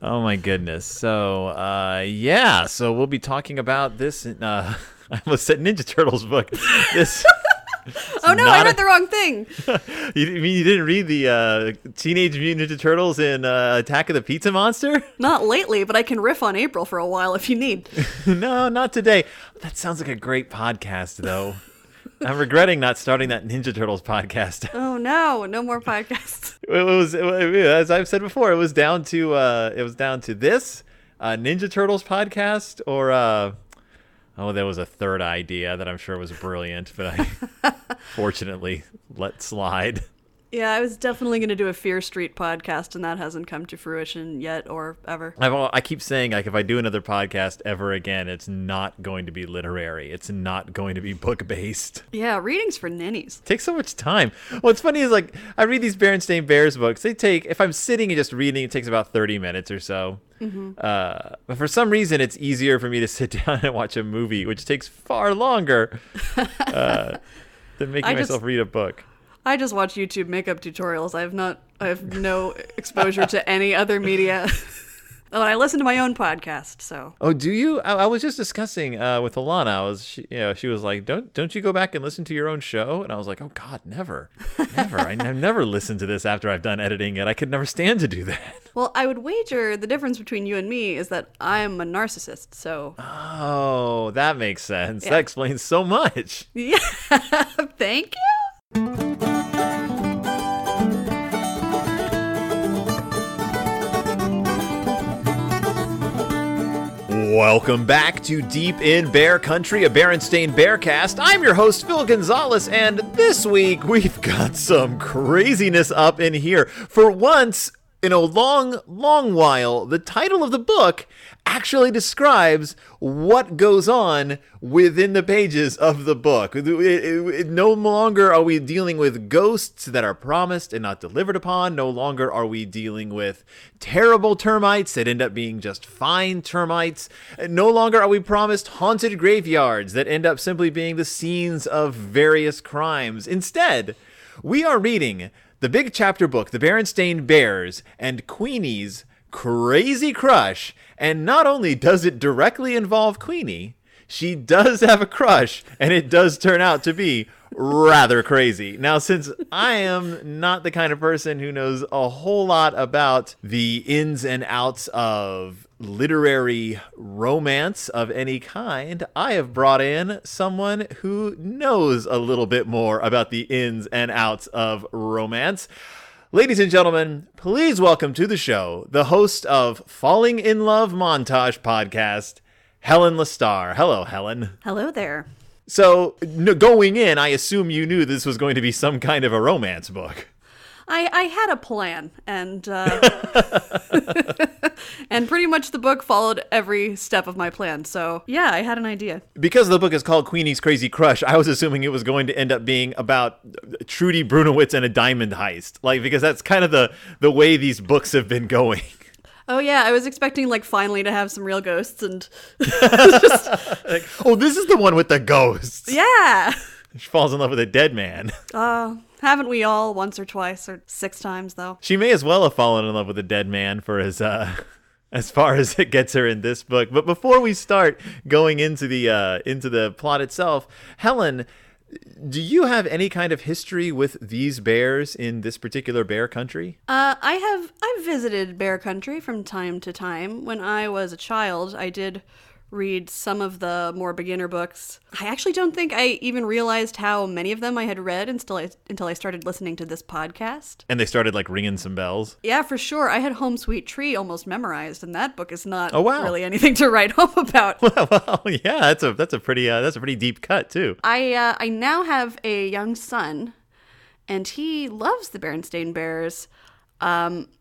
Oh my goodness. So yeah, so we'll be talking about this I almost said Ninja Turtles book. This oh no, I read the wrong thing. You mean you didn't read the Teenage Mutant Ninja Turtles and Attack of the Pizza Monster? Not lately, but I can riff on April for a while if you need. No, not today. That sounds like a great podcast, though. I'm regretting not starting that Ninja Turtles podcast. Oh no, no more podcasts. It was as I've said before, it was down to this Ninja Turtles podcast or. Oh, there was a third idea that I'm sure was brilliant, but I fortunately let slide. Yeah, I was definitely going to do a Fear Street podcast, and that hasn't come to fruition yet or ever. I keep saying, like, if I do another podcast ever again, it's not going to be literary. It's not going to be book-based. Yeah, readings for ninnies. It takes so much time. What's funny is, like, I read these Berenstain Bears books. They take, if I'm sitting and just reading, it takes about 30 minutes or so. Mm-hmm. But for some reason, it's easier for me to sit down and watch a movie, which takes far longer than making myself read a book. I just watch YouTube makeup tutorials. I have no exposure to any other media. Oh, and I listen to my own podcast. So. Oh, do you? I was just discussing with Alana. She was like, "Don't you go back and listen to your own show?" And I was like, "Oh God, never. I've never listened to this after I've done editing it. I could never stand to do that." Well, I would wager the difference between you and me is that I'm a narcissist. So. Oh, that makes sense. Yeah. That explains so much. Yeah. Thank you. Welcome back to Deep in Bear Country, a Berenstain Bearcast. I'm your host, Phil Gonzalez, and this week we've got some craziness up in here. For once in a long, long while, the title of the book actually describes what goes on within the pages of the book. No longer are we dealing with ghosts that are promised and not delivered upon. No longer are we dealing with terrible termites that end up being just fine termites. No longer are we promised haunted graveyards that end up simply being the scenes of various crimes. Instead, we are reading the big chapter book, The Berenstain Bears and Queenie's Crazy Crush, and not only does it directly involve Queenie, she does have a crush, and it does turn out to be rather crazy. Now, since I am not the kind of person who knows a whole lot about the ins and outs of literary romance of any kind, I have brought in someone who knows a little bit more about the ins and outs of romance. Ladies and gentlemen, please welcome to the show the host of Falling in Love Montage podcast, Helen Lestar. Hello, Helen. Hello there. So, going in, I assume you knew this was going to be some kind of a romance book. I had a plan, and and pretty much the book followed every step of my plan. So, yeah, I had an idea. Because the book is called Queenie's Crazy Crush, I was assuming it was going to end up being about Trudy Brunowitz and a diamond heist. Like, because that's kind of the way these books have been going. Oh, yeah, I was expecting, like, finally to have some real ghosts and just... like, oh, this is the one with the ghosts. Yeah. She falls in love with a dead man. Oh. Haven't we all once or twice or six times, though? She may as well have fallen in love with a dead man for as far as it gets her in this book. But before we start going into the plot itself, Helen, do you have any kind of history with these bears in this particular bear country? I've visited Bear Country from time to time. When I was a child, I did read some of the more beginner books. I actually don't think I even realized how many of them I had read until I started listening to this podcast. And they started, like, ringing some bells? Yeah, for sure. I had Home Sweet Tree almost memorized, and that book is not really anything to write home about. Well, yeah, that's a pretty deep cut, too. I now have a young son, and he loves the Berenstain Bears.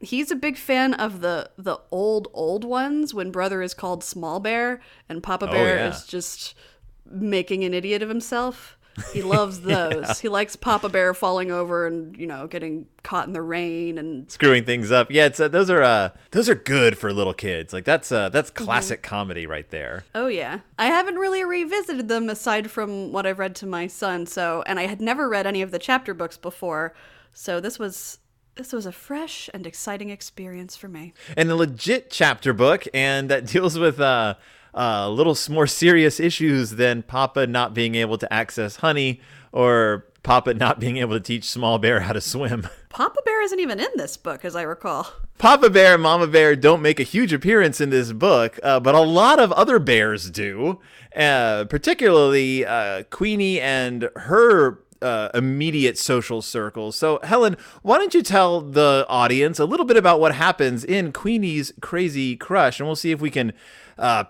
He's a big fan of the old ones when Brother is called Small Bear and Papa Bear is just making an idiot of himself. He loves those. Yeah. He likes Papa Bear falling over and, you know, getting caught in the rain and screwing things up. Yeah, it's those are good for little kids. Like that's classic comedy right there. Oh yeah, I haven't really revisited them aside from what I've read to my son. So, and I had never read any of the chapter books before, so this was This was a fresh and exciting experience for me. And a legit chapter book, and that deals with little more serious issues than Papa not being able to access honey or Papa not being able to teach Small Bear how to swim. Papa Bear isn't even in this book, as I recall. Papa Bear and Mama Bear don't make a huge appearance in this book, but a lot of other bears do, particularly Queenie and her immediate social circles. So, Helen, why don't you tell the audience a little bit about what happens in Queenie's Crazy Crush, and we'll see if we can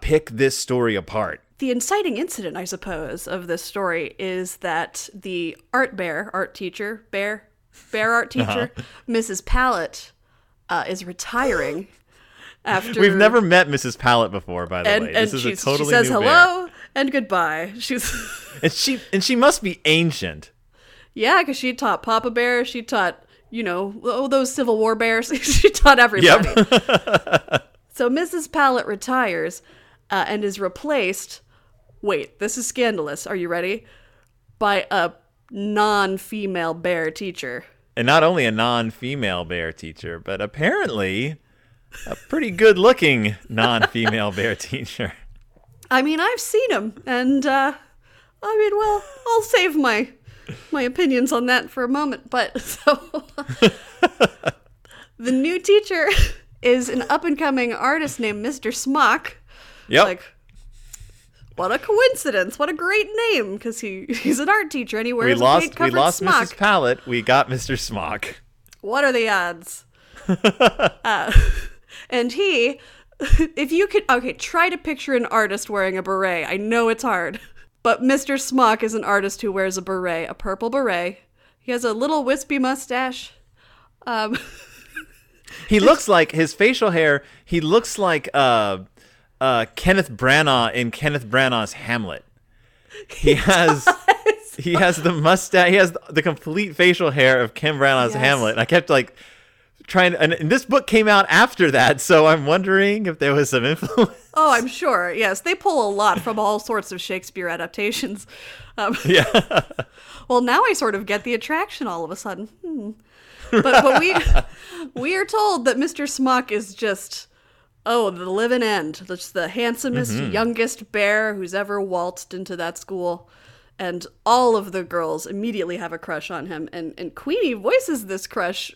pick this story apart. The inciting incident, I suppose, of this story is that the art teacher, Mrs. Palette, is retiring after... We've never met Mrs. Palette before, by the way. And this is a totally new bear. She says hello and goodbye. And she must be ancient. Yeah, because she taught Papa Bear. She taught, those Civil War bears. She taught everybody. Yep. So Mrs. Palette retires and is replaced. Wait, this is scandalous. Are you ready? By a non-female bear teacher. And not only a non-female bear teacher, but apparently a pretty good-looking non-female bear teacher. I mean, I've seen him, and I'll save my opinions on that for a moment. But so the new teacher is an up-and-coming artist named Mr. Smock. Yep. Like, what a coincidence. What a great name, because he's an art teacher and he wears a paint covered smock. We lost Mrs. Palette. We got Mr. Smock. What are the odds? And he, if you could, okay, try to picture an artist wearing a beret. I know it's hard. But Mr. Smock is an artist who wears a beret, a purple beret. He has a little wispy mustache. He looks like, his facial hair, he looks like Kenneth Branagh in Kenneth Branagh's Hamlet. He has the mustache. He has the complete facial hair of Ken Branagh's Hamlet. And I kept trying, and this book came out after that, so I'm wondering if there was some influence. Oh, I'm sure. Yes, they pull a lot from all sorts of Shakespeare adaptations. Yeah. Well, now I sort of get the attraction all of a sudden. But we are told that Mr. Smock is just. Oh, the living end. That's the handsomest, youngest bear who's ever waltzed into that school. And all of the girls immediately have a crush on him. And Queenie voices this crush,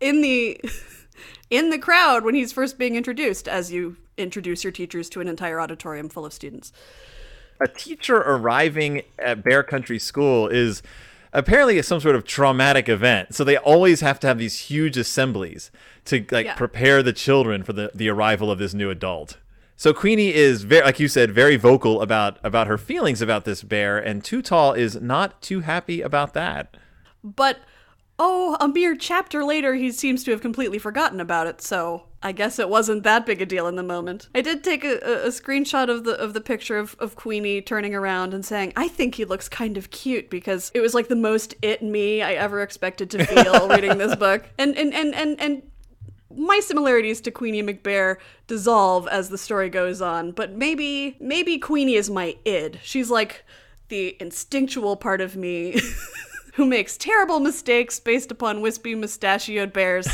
in the crowd when he's first being introduced, as you introduce your teachers to an entire auditorium full of students. A teacher arriving at Bear Country School is apparently some sort of traumatic event. So they always have to have these huge assemblies to prepare the children for the arrival of this new adult. So Queenie is, very, like you said, very vocal about her feelings about this bear, and Too Tall is not too happy about that. But, a mere chapter later, he seems to have completely forgotten about it, so I guess it wasn't that big a deal in the moment. I did take a screenshot of the picture of Queenie turning around and saying, I think he looks kind of cute, because it was the most it me I ever expected to feel reading this book. And my similarities to Queenie McBear dissolve as the story goes on, but maybe Queenie is my id. She's the instinctual part of me who makes terrible mistakes based upon wispy mustachioed bears.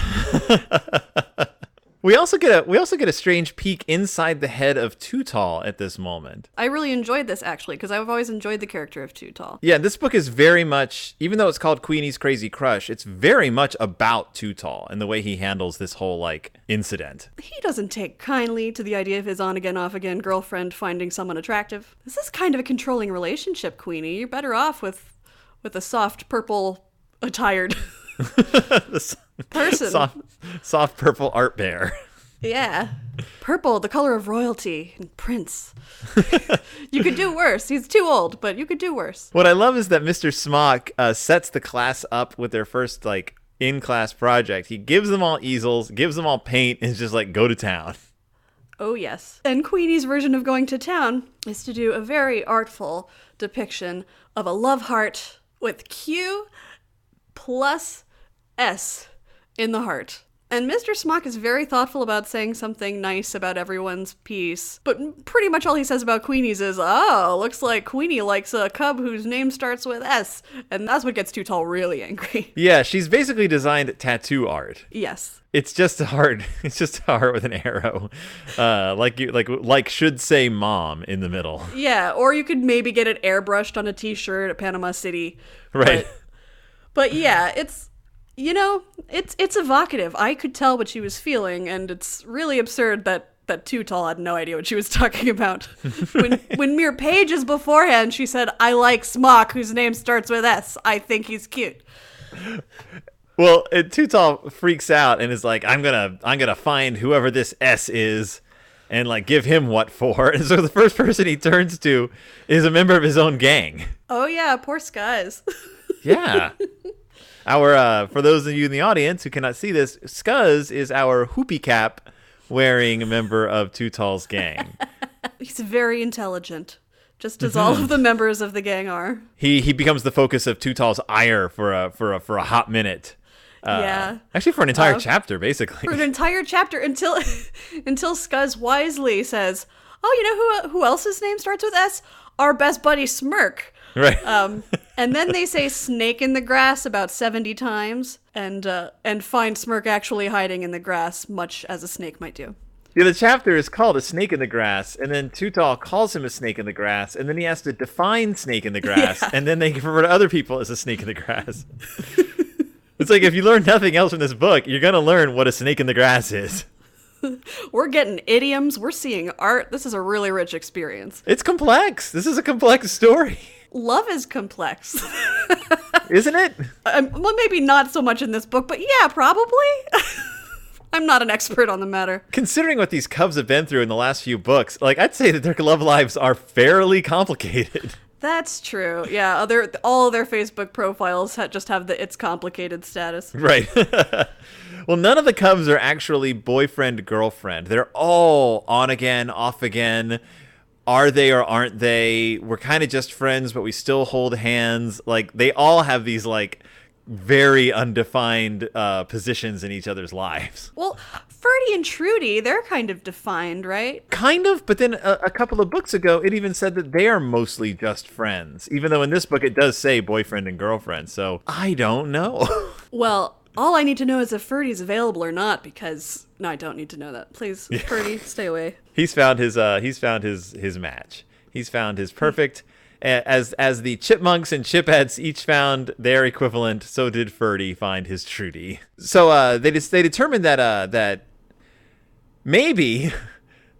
We also get a strange peek inside the head of Too Tall at this moment. I really enjoyed this, actually, because I've always enjoyed the character of Too Tall. Yeah, this book is very much, even though it's called Queenie's Crazy Crush, it's very much about Too Tall and the way he handles this whole, incident. He doesn't take kindly to the idea of his on-again, off-again girlfriend finding someone attractive. This is kind of a controlling relationship, Queenie. You're better off with a soft, purple, attired person. Soft purple art bear. Yeah. Purple, the color of royalty and prince. You could do worse. He's too old, but you could do worse. What I love is that Mr. Smock sets the class up with their first, in-class project. He gives them all easels, gives them all paint, and is just go to town. Oh, yes. And Queenie's version of going to town is to do a very artful depiction of a love heart with Q plus S in the heart. And Mr. Smock is very thoughtful about saying something nice about everyone's piece, but pretty much all he says about Queenie's is, oh, looks like Queenie likes a cub whose name starts with S, and that's what gets Too Tall really angry. Yeah, she's basically designed tattoo art. Yes. It's just a heart. It's just a heart with an arrow, like should say "mom" in the middle. Yeah, or you could maybe get it airbrushed on a T-shirt at Panama City. Right. But yeah, it's. You know, it's evocative. I could tell what she was feeling, and it's really absurd that Too Tall had no idea what she was talking about. When mere pages beforehand, she said, I like Smock, whose name starts with S. I think he's cute. Well, Too Tall freaks out and is like, I'm gonna find whoever this S is and, like, give him what for. And so the first person he turns to is a member of his own gang. Oh, yeah, poor Skies. Yeah. Our for those of you in the audience who cannot see this, Scuzz is our hoopy cap wearing member of Too Tall's gang. He's very intelligent, just as all of the members of the gang are. He becomes the focus of Too Tall's ire for a hot minute. Yeah, actually for an entire chapter, basically. For an entire chapter until Scuzz wisely says, "Oh, you know who else's name starts with S? Our best buddy Smirk." Right. And then they say snake in the grass about 70 times and find Smirk actually hiding in the grass, much as a snake might do. Yeah, the chapter is called A Snake in the Grass, and then Too Tall calls him a snake in the grass, and then he has to define snake in the grass, yeah. And then they refer to other people as a snake in the grass. It's like, if you learn nothing else from this book, you're going to learn what a snake in the grass is. We're getting idioms. We're seeing art. This is a really rich experience. It's complex. This is a complex story. Love is complex. Isn't it? Well, maybe not so much in this book, but yeah, probably. I'm not an expert on the matter. Considering what these cubs have been through in the last few books, like, I'd say that their love lives are fairly complicated. That's true. Yeah, all their Facebook profiles just have the "it's complicated" status. Right. Well, none of the cubs are actually boyfriend-girlfriend. They're all on again, off again. Are they or aren't they? We're kind of just friends, but we still hold hands. Like, they all have these, like, very undefined positions in each other's lives. Well, Ferdy and Trudy, they're kind of defined, right? Kind of, but then a couple of books ago, it even said that they are mostly just friends, even though in this book it does say boyfriend and girlfriend. So I don't know. Well, all I need to know is if Ferdy's available or not, because... No, I don't need to know that. Please, yeah. Ferdy, stay away. He's found his his match. He's found his perfect. As the Chipmunks and Chipettes each found their equivalent, so did Ferdy find his Trudy. So they determined that maybe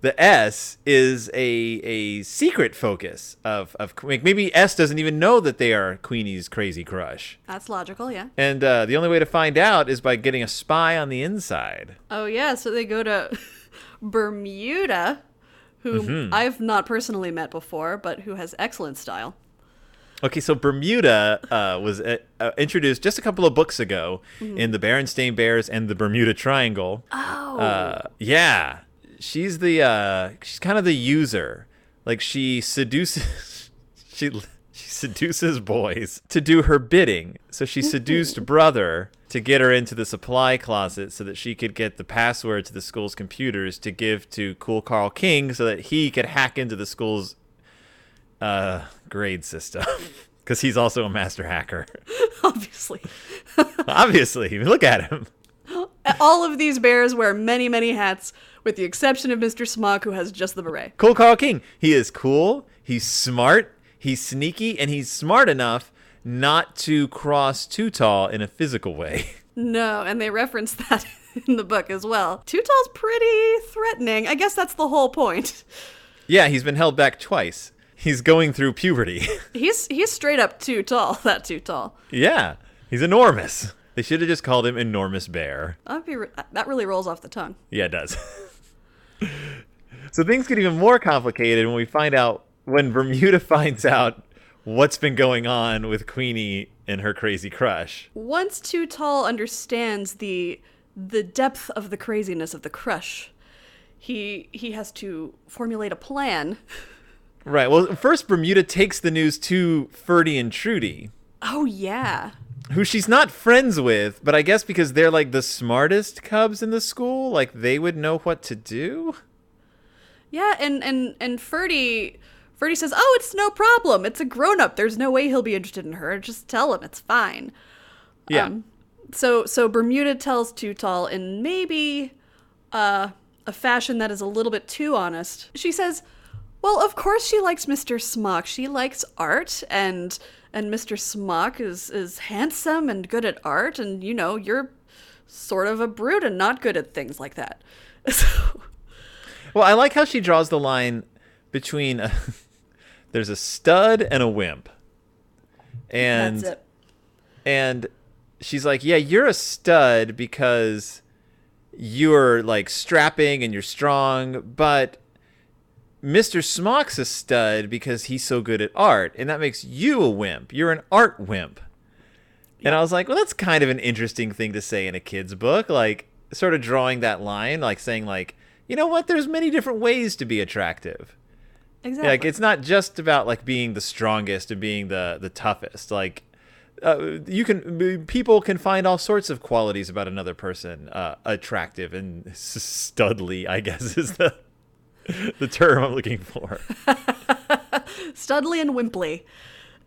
the S is a secret focus of maybe S doesn't even know that they are Queenie's crazy crush. That's logical, yeah. And the only way to find out is by getting a spy on the inside. Oh yeah, so they go to Bermuda, who I've not personally met before, but who has excellent style. Okay, so Bermuda was introduced just a couple of books ago in The Berenstain Bears and the Bermuda Triangle. Oh. Yeah. She's she's kind of the user. Like, she seduces, she seduces boys to do her bidding. So she seduced Brother to get her into the supply closet so that she could get the password to the school's computers to give to Cool Carl King so that he could hack into the school's grade system. Because he's also a master hacker. Obviously. Obviously. Look at him. All of these bears wear many, many hats, with the exception of Mr. Smock, who has just the beret. Cool Carl King. He is cool, he's smart, he's sneaky, and he's smart enough not to cross Too Tall in a physical way. No, and they reference that in the book as well. Too Tall's pretty threatening. I guess that's the whole point. Yeah, he's been held back twice. He's going through puberty. He's straight up too tall, that Too Tall. Yeah, he's enormous. They should have just called him Enormous Bear. That really rolls off the tongue. Yeah, it does. So things get even more complicated when Bermuda finds out what's been going on with Queenie and her crazy crush. Once Too Tall understands the depth of the craziness of the crush, he has to formulate a plan. Right. Well, first Bermuda takes the news to Ferdy and Trudy. Oh, yeah. who she's not friends with, but I guess because they're like the smartest cubs in the school, like they would know what to do. Yeah, and Ferdy says, "Oh, it's no problem. It's a grown-up. There's no way he'll be interested in her. Just tell him. It's fine." Yeah. So Bermuda tells Too Tall in maybe a fashion that is a little bit too honest. She says, "Well, of course she likes Mr. Smock. She likes art, and Mr. Smock is handsome and good at art, and, you know, you're sort of a brute and not good at things like that." So... Well, I like how she draws the line between there's a stud and a wimp. And that's it. And she's like, yeah, you're a stud because you're like strapping and you're strong, but Mr. Smock's a stud because he's so good at art, and that makes you a wimp. You're an art wimp. Yeah. And I was like, well, that's kind of an interesting thing to say in a kid's book, like sort of drawing that line, like saying like, you know what? There's many different ways to be attractive. Exactly. Like, it's not just about like being the strongest and being the toughest. Like, people can find all sorts of qualities about another person attractive and studly, I guess is the term I'm looking for. Studly and wimply.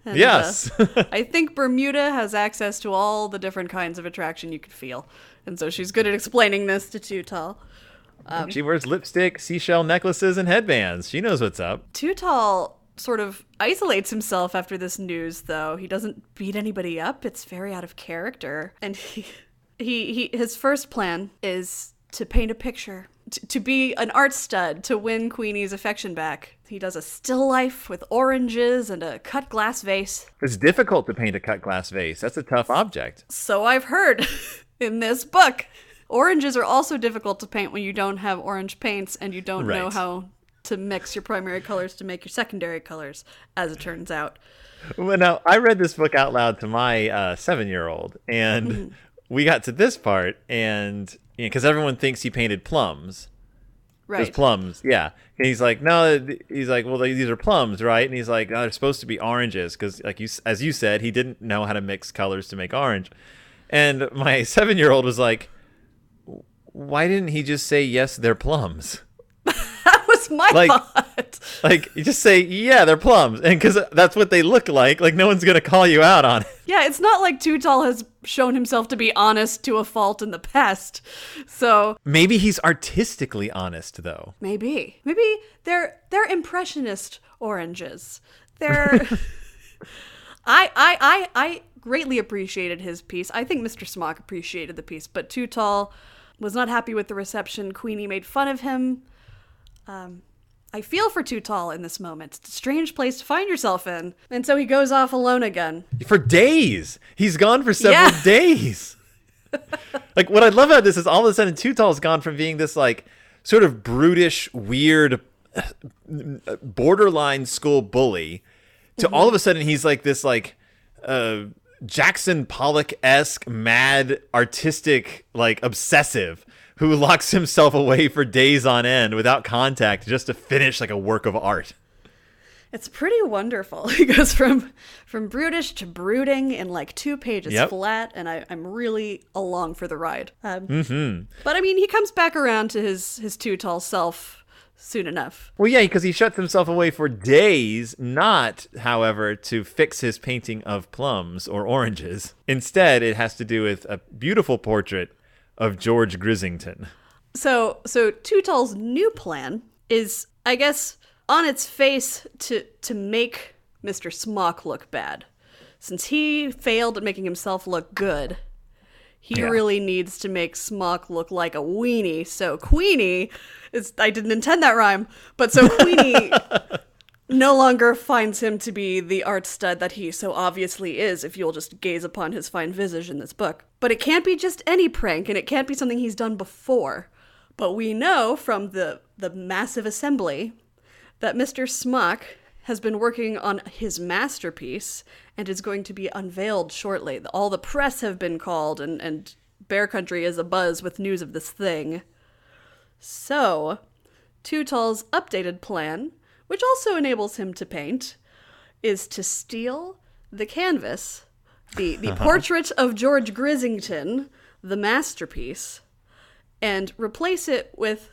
And, yes. I think Bermuda has access to all the different kinds of attraction you could feel, and so she's good at explaining this to Too Tall. She wears lipstick, seashell necklaces, and headbands. She knows what's up. Too Tall sort of isolates himself after this news, though. He doesn't beat anybody up. It's very out of character. And his first plan is to paint a picture, to be an art stud, to win Queenie's affection back. He does a still life with oranges and a cut glass vase. It's difficult to paint a cut glass vase. That's a tough object. So I've heard in this book. Oranges are also difficult to paint when you don't have orange paints and you don't know how to mix your primary colors to make your secondary colors, as it turns out. Well, now, I read this book out loud to my 7-year-old, and we got to this part, and because everyone thinks he painted plums. Right. There's plums, yeah. And he's like, no, he's like, well, these are plums, right? And he's like, no, they're supposed to be oranges, because like as you said, he didn't know how to mix colors to make orange. And my 7-year-old was like, why didn't he just say, yes, they're plums? That was my thought. Like, you just say, yeah, they're plums. And because that's what they look like. Like, no one's going to call you out on it. Yeah, it's not like Too Tall has shown himself to be honest to a fault in the past. So maybe he's artistically honest, though. Maybe they're impressionist oranges. They're... I greatly appreciated his piece. I think Mr. Smock appreciated the piece, but Too Tall... was not happy with the reception. Queenie made fun of him. I feel for Too Tall in this moment. It's a strange place to find yourself in. And so he goes off alone again. For days. He's gone for several days. Like, what I love about this is all of a sudden Too Tall's gone from being this, like, sort of brutish, weird, borderline school bully to all of a sudden he's, like, this, like... Jackson Pollock-esque, mad, artistic, like, obsessive who locks himself away for days on end without contact just to finish, like, a work of art. It's pretty wonderful. He goes from brutish to brooding in, like, 2 pages flat, and I'm really along for the ride. But, I mean, he comes back around to his Too Tall self soon enough. Well, yeah, because he shuts himself away for days, not, however, to fix his painting of plums or oranges. Instead, it has to do with a beautiful portrait of George Grizzington. So Too Tall's new plan is, I guess, on its face to make Mr. Smock look bad. Since he failed at making himself look good, he really needs to make Smock look like a weenie. So Queenie is, I didn't intend that rhyme, but so Queenie no longer finds him to be the art stud that he so obviously is, if you'll just gaze upon his fine visage in this book. But it can't be just any prank, and it can't be something he's done before. But we know from the massive assembly that Mr. Smock has been working on his masterpiece and is going to be unveiled shortly. All the press have been called, and Bear Country is abuzz with news of this thing. So, Too Tall's updated plan, which also enables him to paint, is to steal the canvas The portrait of George Grizzington, the masterpiece, and replace it with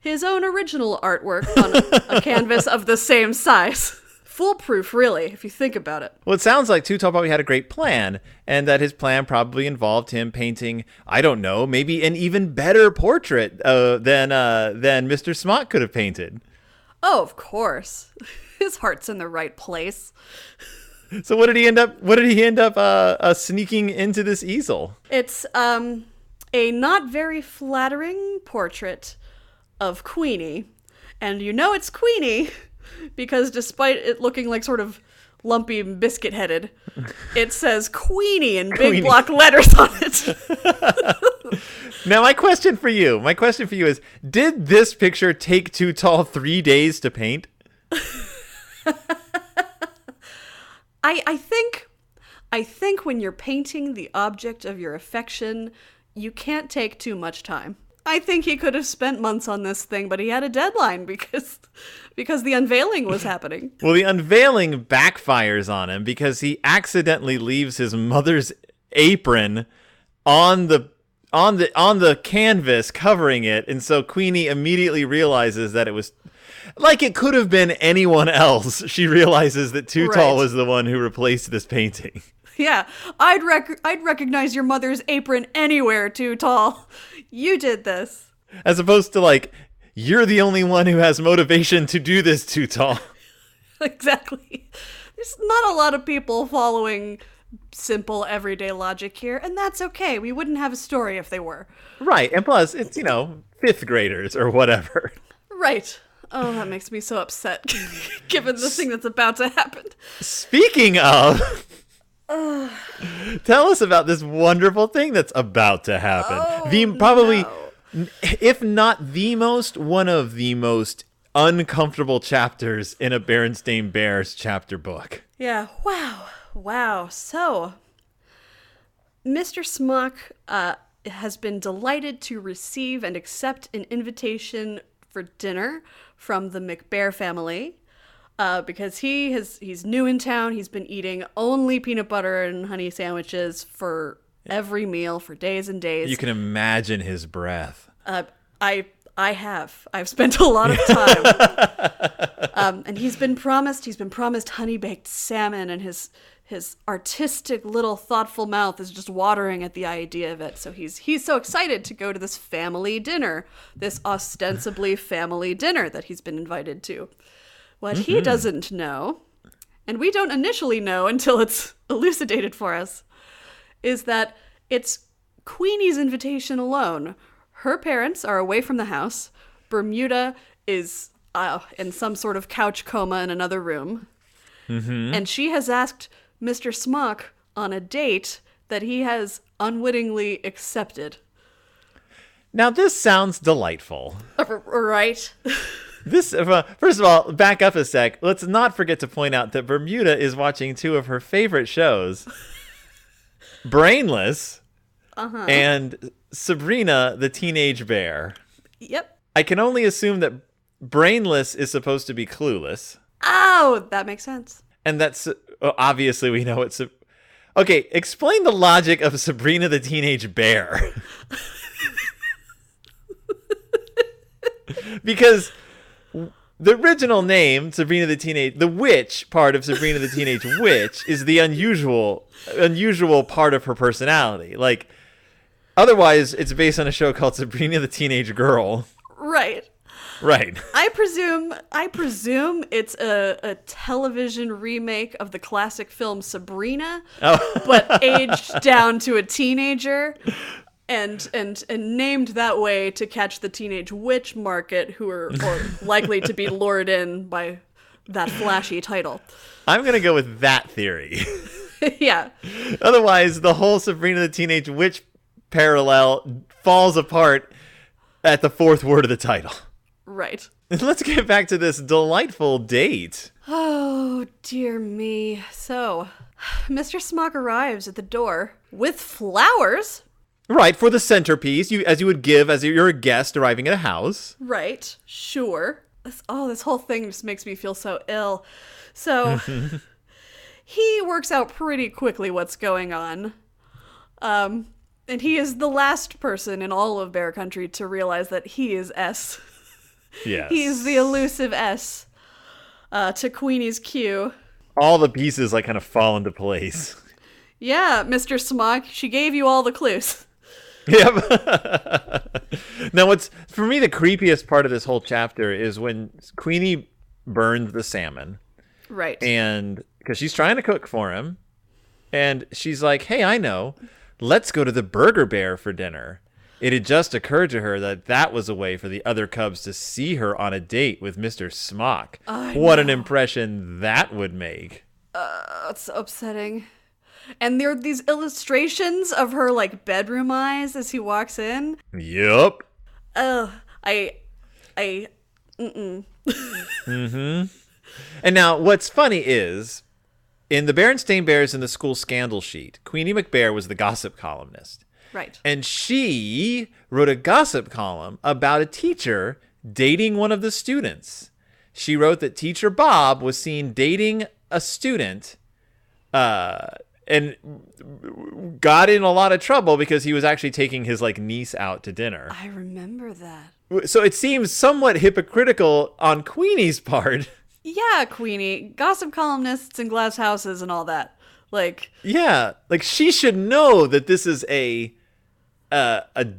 his own original artwork on a canvas of the same size. Foolproof, really, if you think about it. Well, it sounds like Tuttle probably had a great plan, and that his plan probably involved him painting, I don't know, maybe an even better portrait than Mr. Smock could have painted. Oh, of course. His heart's in the right place. So what did he end up sneaking into this easel? It's a not very flattering portrait of Queenie. And you know it's Queenie because despite it looking like sort of lumpy and biscuit-headed, it says Queenie in big block letters on it. Now, my question for you is, did this picture take Too Tall 3 days to paint? I think when you're painting the object of your affection, you can't take too much time. I think he could have spent months on this thing, but he had a deadline because the unveiling was happening. Well, the unveiling backfires on him because he accidentally leaves his mother's apron on the canvas covering it, and so Queenie immediately realizes that it was... Like it could have been anyone else, she realizes that Too Tall was the one who replaced this painting. Yeah, I'd recognize your mother's apron anywhere, Too Tall. You did this. As opposed to like, you're the only one who has motivation to do this, Too Tall. Exactly. There's not a lot of people following simple everyday logic here, and that's okay. We wouldn't have a story if they were. Right, and plus, it's, you know, fifth graders or whatever. Right. Oh, that makes me so upset, given the thing that's about to happen. Speaking of, tell us about this wonderful thing that's about to happen. Oh, if not the most, one of the most uncomfortable chapters in a Berenstain Bears chapter book. Yeah, wow. So, Mr. Smock has been delighted to receive and accept an invitation for dinner from the McBear family, because he's new in town. He's been eating only peanut butter and honey sandwiches for every meal for days and days. You can imagine his breath. I've spent a lot of time, and he's been promised honey baked salmon, and his artistic little thoughtful mouth is just watering at the idea of it. So he's so excited to go to this family dinner, this ostensibly family dinner that he's been invited to. What he doesn't know, and we don't initially know until it's elucidated for us, is that it's Queenie's invitation alone. Her parents are away from the house. Bermuda is in some sort of couch coma in another room. Mm-hmm. And she has asked Mr. Smock on a date that he has unwittingly accepted. Now, this sounds delightful. Right. This, first of all, back up a sec. Let's not forget to point out that Bermuda is watching two of her favorite shows, Brainless and Sabrina the Teenage Bear. Yep. I can only assume that Brainless is supposed to be clueless. Oh, that makes sense. And that's... obviously, we know it's... Okay, explain the logic of Sabrina the Teenage Bear. Because the original name, Sabrina the Teenage... The witch part of Sabrina the Teenage Witch is the unusual part of her personality. Like, otherwise, it's based on a show called Sabrina the Teenage Girl. Right. I presume it's a television remake of the classic film Sabrina, but aged down to a teenager and named that way to catch the teenage witch market who are likely to be lured in by that flashy title. I'm going to go with that theory. Yeah. Otherwise, the whole Sabrina the Teenage Witch parallel falls apart at the fourth word of the title. Right. Let's get back to this delightful date. Oh, dear me. So, Mr. Smock arrives at the door with flowers. Right, for the centerpiece, as you would give as you're a guest arriving at a house. Right, sure. This whole thing just makes me feel so ill. So, he works out pretty quickly what's going on. And he is the last person in all of Bear Country to realize that he is S. Yes. He's the elusive S to Queenie's Q. All the pieces, like, kind of fall into place. Yeah, Mr. Smock, she gave you all the clues. Yep. Now, what's, for me, the creepiest part of this whole chapter is when Queenie burns the salmon. Right. And, because she's trying to cook for him. And she's like, hey, I know. Let's go to the Burger Bear for dinner. It had just occurred to her that that was a way for the other cubs to see her on a date with Mr. Smock. What an impression that would make. It's upsetting. And there are these illustrations of her, like, bedroom eyes as he walks in. Yup. Mm-hmm. And now, what's funny is, in the Berenstain Bears and the School Scandal Sheet, Queenie McBear was the gossip columnist. Right. And she wrote a gossip column about a teacher dating one of the students. She wrote that teacher Bob was seen dating a student and got in a lot of trouble because he was actually taking his, like, niece out to dinner. I remember that. So it seems somewhat hypocritical on Queenie's part. Yeah, Queenie, gossip columnists and glass houses and all that. Like, yeah, like, she should know that this is a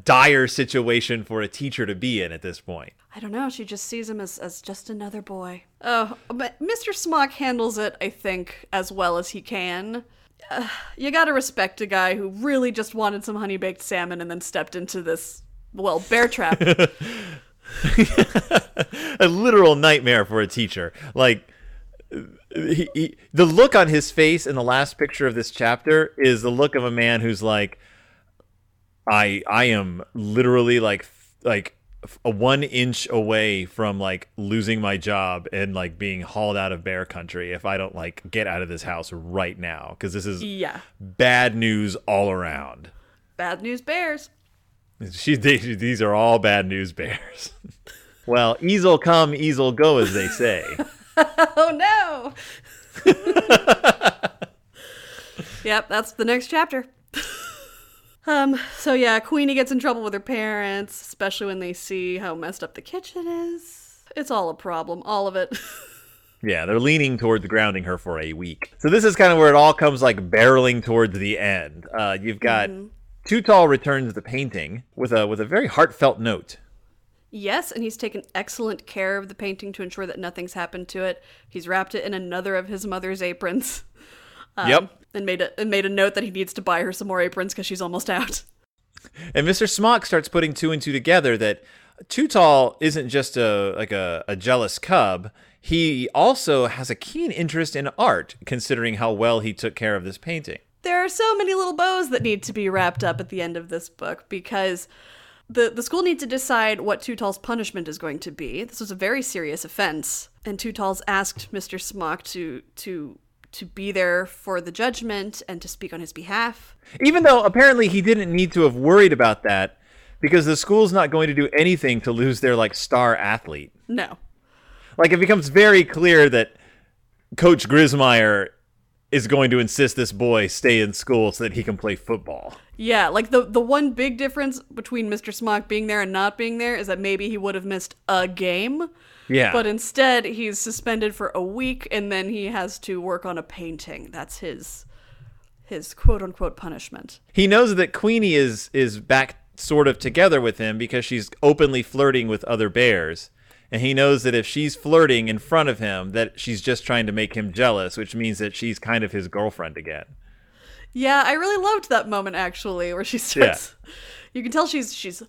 dire situation for a teacher to be in at this point. I don't know. She just sees him as just another boy. Oh, but Mr. Smock handles it, I think, as well as he can. You gotta respect a guy who really just wanted some honey-baked salmon and then stepped into this, well, bear trap. A literal nightmare for a teacher. Like, he, the look on his face in the last picture of this chapter is the look of a man who's like, I am literally like a 1 inch away from, like, losing my job and, like, being hauled out of Bear Country if I don't, like, get out of this house right now, because this is bad news all around. Bad news bears. These are all bad news bears. Well, ease'll come, ease'll go, as they say. Oh, no. Yep, that's the next chapter. So, yeah, Queenie gets in trouble with her parents, especially when they see how messed up the kitchen is. It's all a problem, all of it. Yeah, they're leaning towards grounding her for a week. So this is kind of where it all comes, like, barreling towards the end. You've got Too Tall returns the painting with a very heartfelt note. Yes, and he's taken excellent care of the painting to ensure that nothing's happened to it. He's wrapped it in another of his mother's aprons. And made a note that he needs to buy her some more aprons because she's almost out. And Mr. Smock starts putting two and two together that Too Tall isn't just a jealous cub. He also has a keen interest in art, considering how well he took care of this painting. There are so many little bows that need to be wrapped up at the end of this book because the school needs to decide what Too Tall's punishment is going to be. This was a very serious offense, and Too Tall's asked Mr. Smock to be there for the judgment and to speak on his behalf. Even though apparently he didn't need to have worried about that because the school's not going to do anything to lose their, like, star athlete. No. Like, it becomes very clear that Coach Grismeyer is going to insist this boy stay in school so that he can play football. Yeah, like, the one big difference between Mr. Smock being there and not being there is that maybe he would have missed a game. Yeah. But instead, he's suspended for a week, and then he has to work on a painting. That's his quote-unquote punishment. He knows that Queenie is back sort of together with him because she's openly flirting with other bears. And he knows that if she's flirting in front of him, that she's just trying to make him jealous, which means that she's kind of his girlfriend again. Yeah, I really loved that moment, actually, where she starts. Yeah. You can tell she's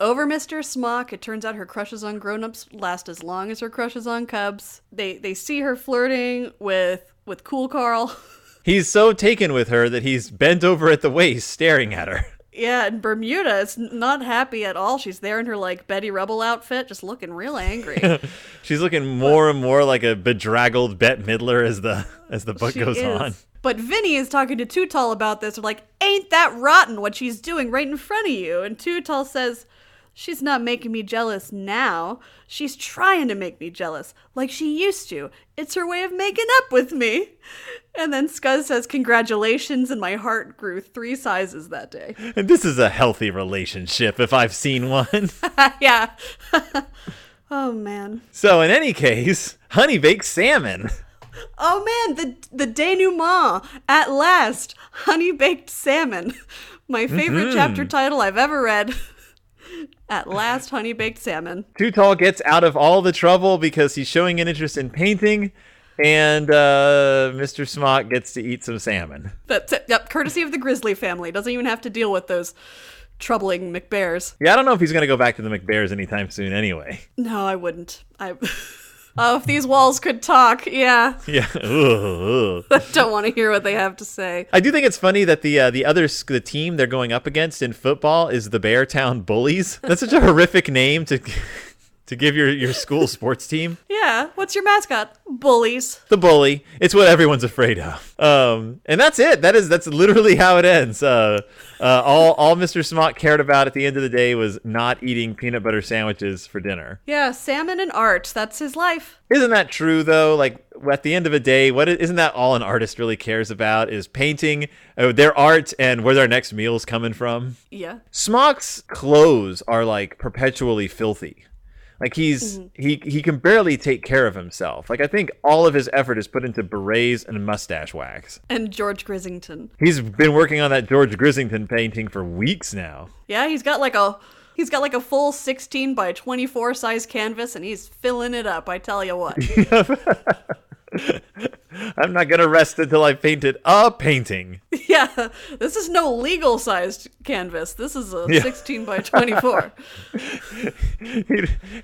over Mr. Smock. It turns out her crushes on grown-ups last as long as her crushes on cubs. They see her flirting with Cool Carl. He's so taken with her that he's bent over at the waist staring at her. Yeah, and Bermuda is not happy at all. She's there in her, like, Betty Rubble outfit, just looking real angry. She's looking more and more like a bedraggled Bette Midler as the book goes on. But Vinny is talking to Too Tall about this. They're like, ain't that rotten what she's doing right in front of you? And Too Tall says, She's not making me jealous now. She's trying to make me jealous, like she used to. It's her way of making up with me. And then Scuzz says, congratulations, and my heart grew 3 sizes that day. And this is a healthy relationship, if I've seen one. Yeah. Oh, man. So in any case, honey baked salmon. Oh, man, the denouement. At last, honey baked salmon. My favorite chapter title I've ever read. At last, honey baked salmon. Too Tall gets out of all the trouble because he's showing an interest in painting, and Mr. Smock gets to eat some salmon. That's it. Yep, courtesy of the Grizzly family. Doesn't even have to deal with those troubling McBears. Yeah, I don't know if he's going to go back to the McBears anytime soon anyway. No, I wouldn't. Oh, if these walls could talk, yeah. Yeah. I don't want to hear what they have to say. I do think it's funny that the team they're going up against in football is the Beartown Bullies. That's such a horrific name to give your school sports team. Yeah. What's your mascot? Bullies. The bully. It's what everyone's afraid of. And that's it. That's literally how it ends. All Mr. Smock cared about at the end of the day was not eating peanut butter sandwiches for dinner. Yeah, salmon and art. That's his life. Isn't that true, though? Like, at the end of the day, isn't that all an artist really cares about is painting, their art, and where their next meal's coming from? Yeah. Smock's clothes are, like, perpetually filthy. Like, he can barely take care of himself. Like, I think all of his effort is put into berets and mustache wax. And George Grizzington. He's been working on that George Grizzington painting for weeks now. Yeah, he's got like a full 16 by 24 size canvas, and he's filling it up, I tell you what. I'm not going to rest until I've painted a painting. Yeah, this is no legal-sized canvas. This is a 16 by 24.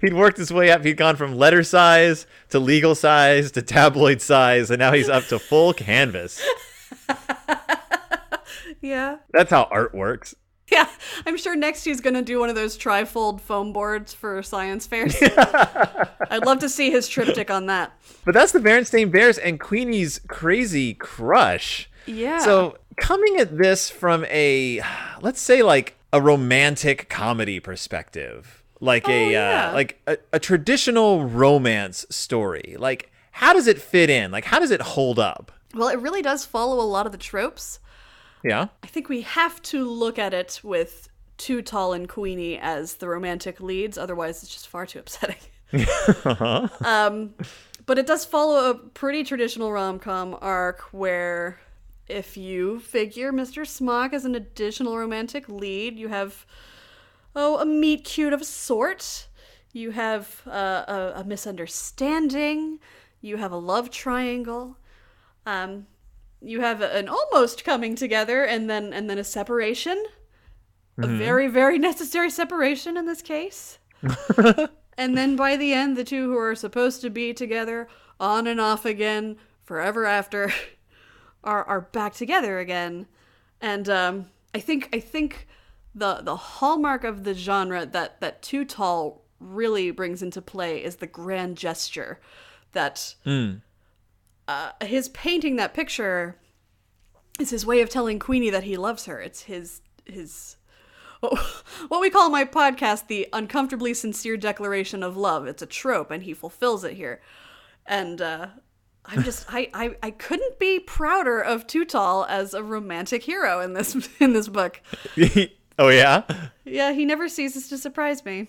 He'd worked his way up. He'd gone from letter size to legal size to tabloid size, and now he's up to full canvas. Yeah. That's how art works. Yeah, I'm sure next he's going to do one of those trifold foam boards for science fairs. I'd love to see his triptych on that. But that's the Berenstain Bears and Queenie's Crazy Crush. Yeah. So coming at this from a, let's say, like a romantic comedy perspective, like a traditional romance story, like how does it fit in? Like, how does it hold up? Well, it really does follow a lot of the tropes. Yeah. I think we have to look at it with Too Tall and Queenie as the romantic leads. Otherwise, it's just far too upsetting. Uh-huh. But it does follow a pretty traditional rom-com arc where if you figure Mr. Smock as an additional romantic lead, you have, a meet-cute of a sort. You have a misunderstanding. You have a love triangle. You have an almost coming together and then a separation, a very, very necessary separation in this case. And then by the end, the two who are supposed to be together on and off again forever after are back together again. And I think the hallmark of the genre that Too Tall really brings into play is the grand gesture that... his painting that picture is his way of telling Queenie that he loves her. It's his what we call in my podcast the uncomfortably sincere declaration of love. It's a trope, and he fulfills it here. And I'm just I couldn't be prouder of Too Tall as a romantic hero in this book. Oh yeah? Yeah, he never ceases to surprise me.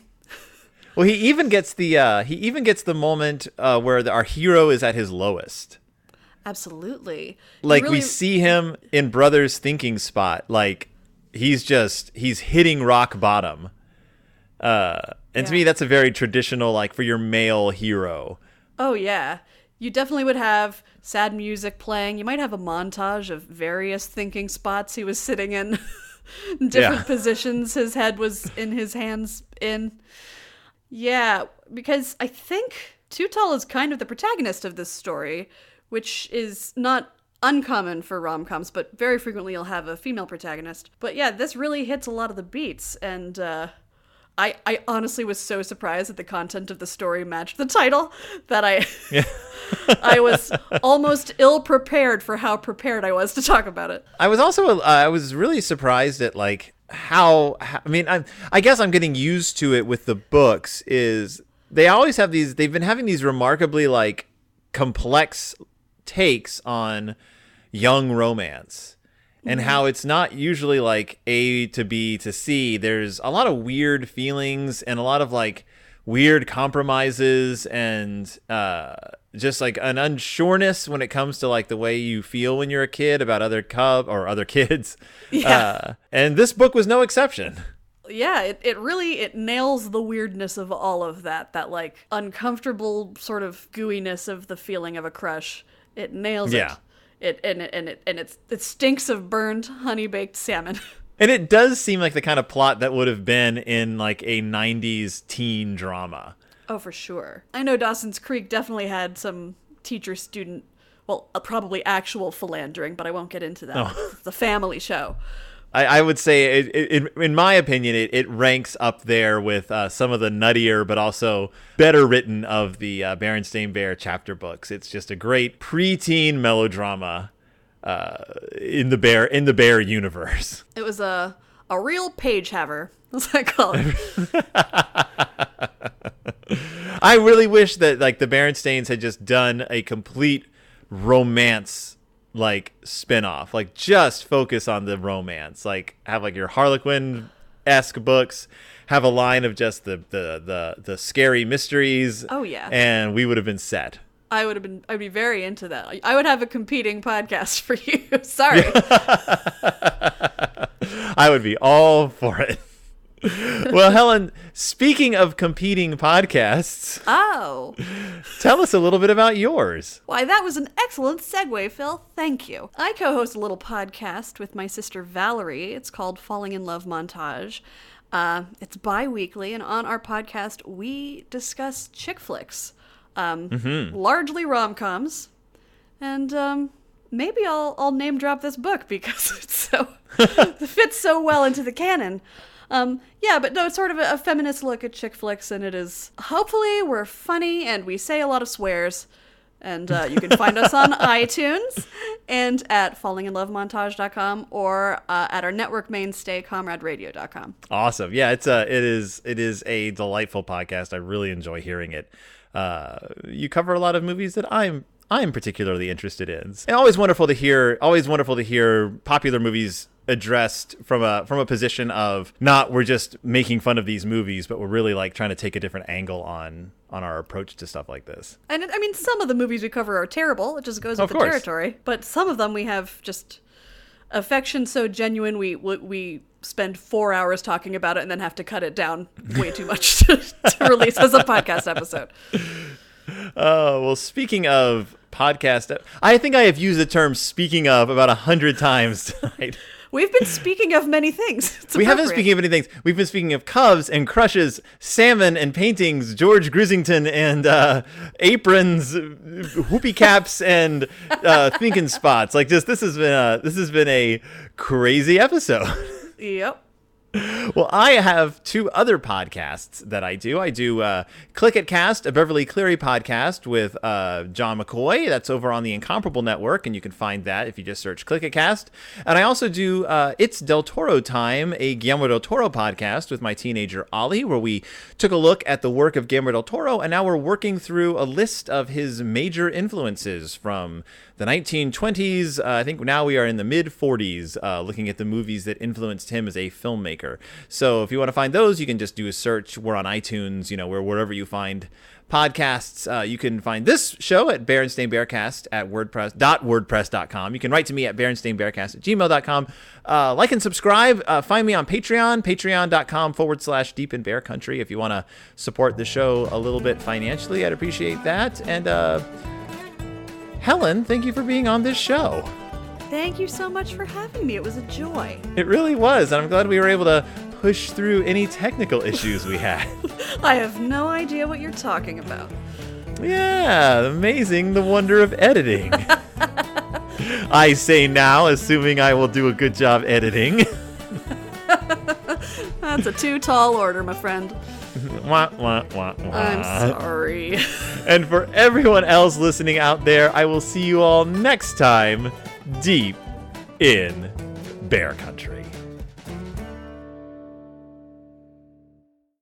Well, he even gets the moment where our hero is at his lowest. Absolutely. Like, we see him in Brother's thinking spot. Like, he's hitting rock bottom. And to me, that's a very traditional, like, for your male hero. Oh, yeah. You definitely would have sad music playing. You might have a montage of various thinking spots he was sitting in. Different positions his head was in, his hands in. Yeah, because I think Too Tall is kind of the protagonist of this story, which is not uncommon for rom-coms, but very frequently you'll have a female protagonist. But yeah, this really hits a lot of the beats, and I honestly was so surprised that the content of the story matched the title that I was almost ill-prepared for how prepared I was to talk about it. I was also really surprised at, like, how I mean, I guess I'm getting used to it with the books, is they always have these, they've been having these remarkably like complex takes on young romance and how it's not usually like A to B to C. There's a lot of weird feelings and a lot of like weird compromises and just like an unsureness when it comes to like the way you feel when you're a kid about other kids. Yeah. And this book was no exception. Yeah, it really nails the weirdness of all of that, that like uncomfortable sort of gooiness of the feeling of a crush. It nails it. It stinks of burned honey baked salmon. And it does seem like the kind of plot that would have been in like a 90s teen drama. Oh, for sure. I know Dawson's Creek definitely had some teacher-student, well, probably actual philandering, but I won't get into that. Oh. It's a family show. I would say, in my opinion, it ranks up there with some of the nuttier but also better written of the Berenstain Bear chapter books. It's just a great preteen melodrama in the bear universe. It was a real page haver. That's what I call it. I really wish that like the Berenstains had just done a complete romance like spin-off, like just focus on the romance, like have like your Harlequin-esque books have a line of just the scary mysteries. Oh yeah, and we would have been set. I'd be very into that. I would have a competing podcast for you. Sorry. I would be all for it. Well, Helen, speaking of competing podcasts, tell us a little bit about yours. Why, that was an excellent segue, Phil. Thank you. I co-host a little podcast with my sister Valerie. It's called Falling in Love Montage. It's bi-weekly, and on our podcast, we discuss chick flicks, largely rom-coms, and maybe I'll name drop this book because it's so it fits so well into the canon. Yeah, but no, it's sort of a feminist look at chick flicks, and it is, hopefully we're funny and we say a lot of swears, and you can find us on iTunes and at fallinginlovemontage.com or at our network mainstay, ComradeRadio.com. Awesome. Yeah, it is a delightful podcast. I really enjoy hearing it. You cover a lot of movies that I'm particularly interested in. And always wonderful to hear popular movies addressed from a position of not we're just making fun of these movies, but we're really like trying to take a different angle on our approach to stuff like this. And I mean, some of the movies we cover are terrible. It just goes with the territory. But some of them we have just affection so genuine we spend 4 hours talking about it and then have to cut it down way too much to release as a podcast episode. Well, speaking of podcast, I think I have used the term "speaking of" about 100 times tonight. We've been speaking of many things. We haven't been speaking of many things. We've been speaking of cubs and crushes, salmon and paintings, George Grizzington and aprons, whoopee caps, and thinking spots. Like this has been a crazy episode. Yep. Well, I have two other podcasts that I do. I do Click It Cast, a Beverly Cleary podcast with John McCoy. That's over on the Incomparable Network, and you can find that if you just search Click It Cast. And I also do It's Del Toro Time, a Guillermo del Toro podcast with my teenager Ollie, where we took a look at the work of Guillermo del Toro, and now we're working through a list of his major influences from the 1920s. I think now we are in the mid-40s, looking at the movies that influenced him as a filmmaker. So if you want to find those, you can just do a search. We're on iTunes, wherever you find podcasts. You can find this show at Berenstain Bearcast at wordpress.wordpress.com. You can write to me at BerenstainBearcast@gmail.com. Like and subscribe. Find me on Patreon, patreon.com/Deep in Bear Country. If you want to support the show a little bit financially, I'd appreciate that. And Helen, thank you for being on this show. Thank you so much for having me. It was a joy. It really was, and I'm glad we were able to push through any technical issues we had. I have no idea what you're talking about. Yeah, amazing, the wonder of editing. I say now, assuming I will do a good job editing. That's a too tall order, my friend. Wah, wah, wah, wah. I'm sorry. And for everyone else listening out there, I will see you all next time. Deep in Bear Country.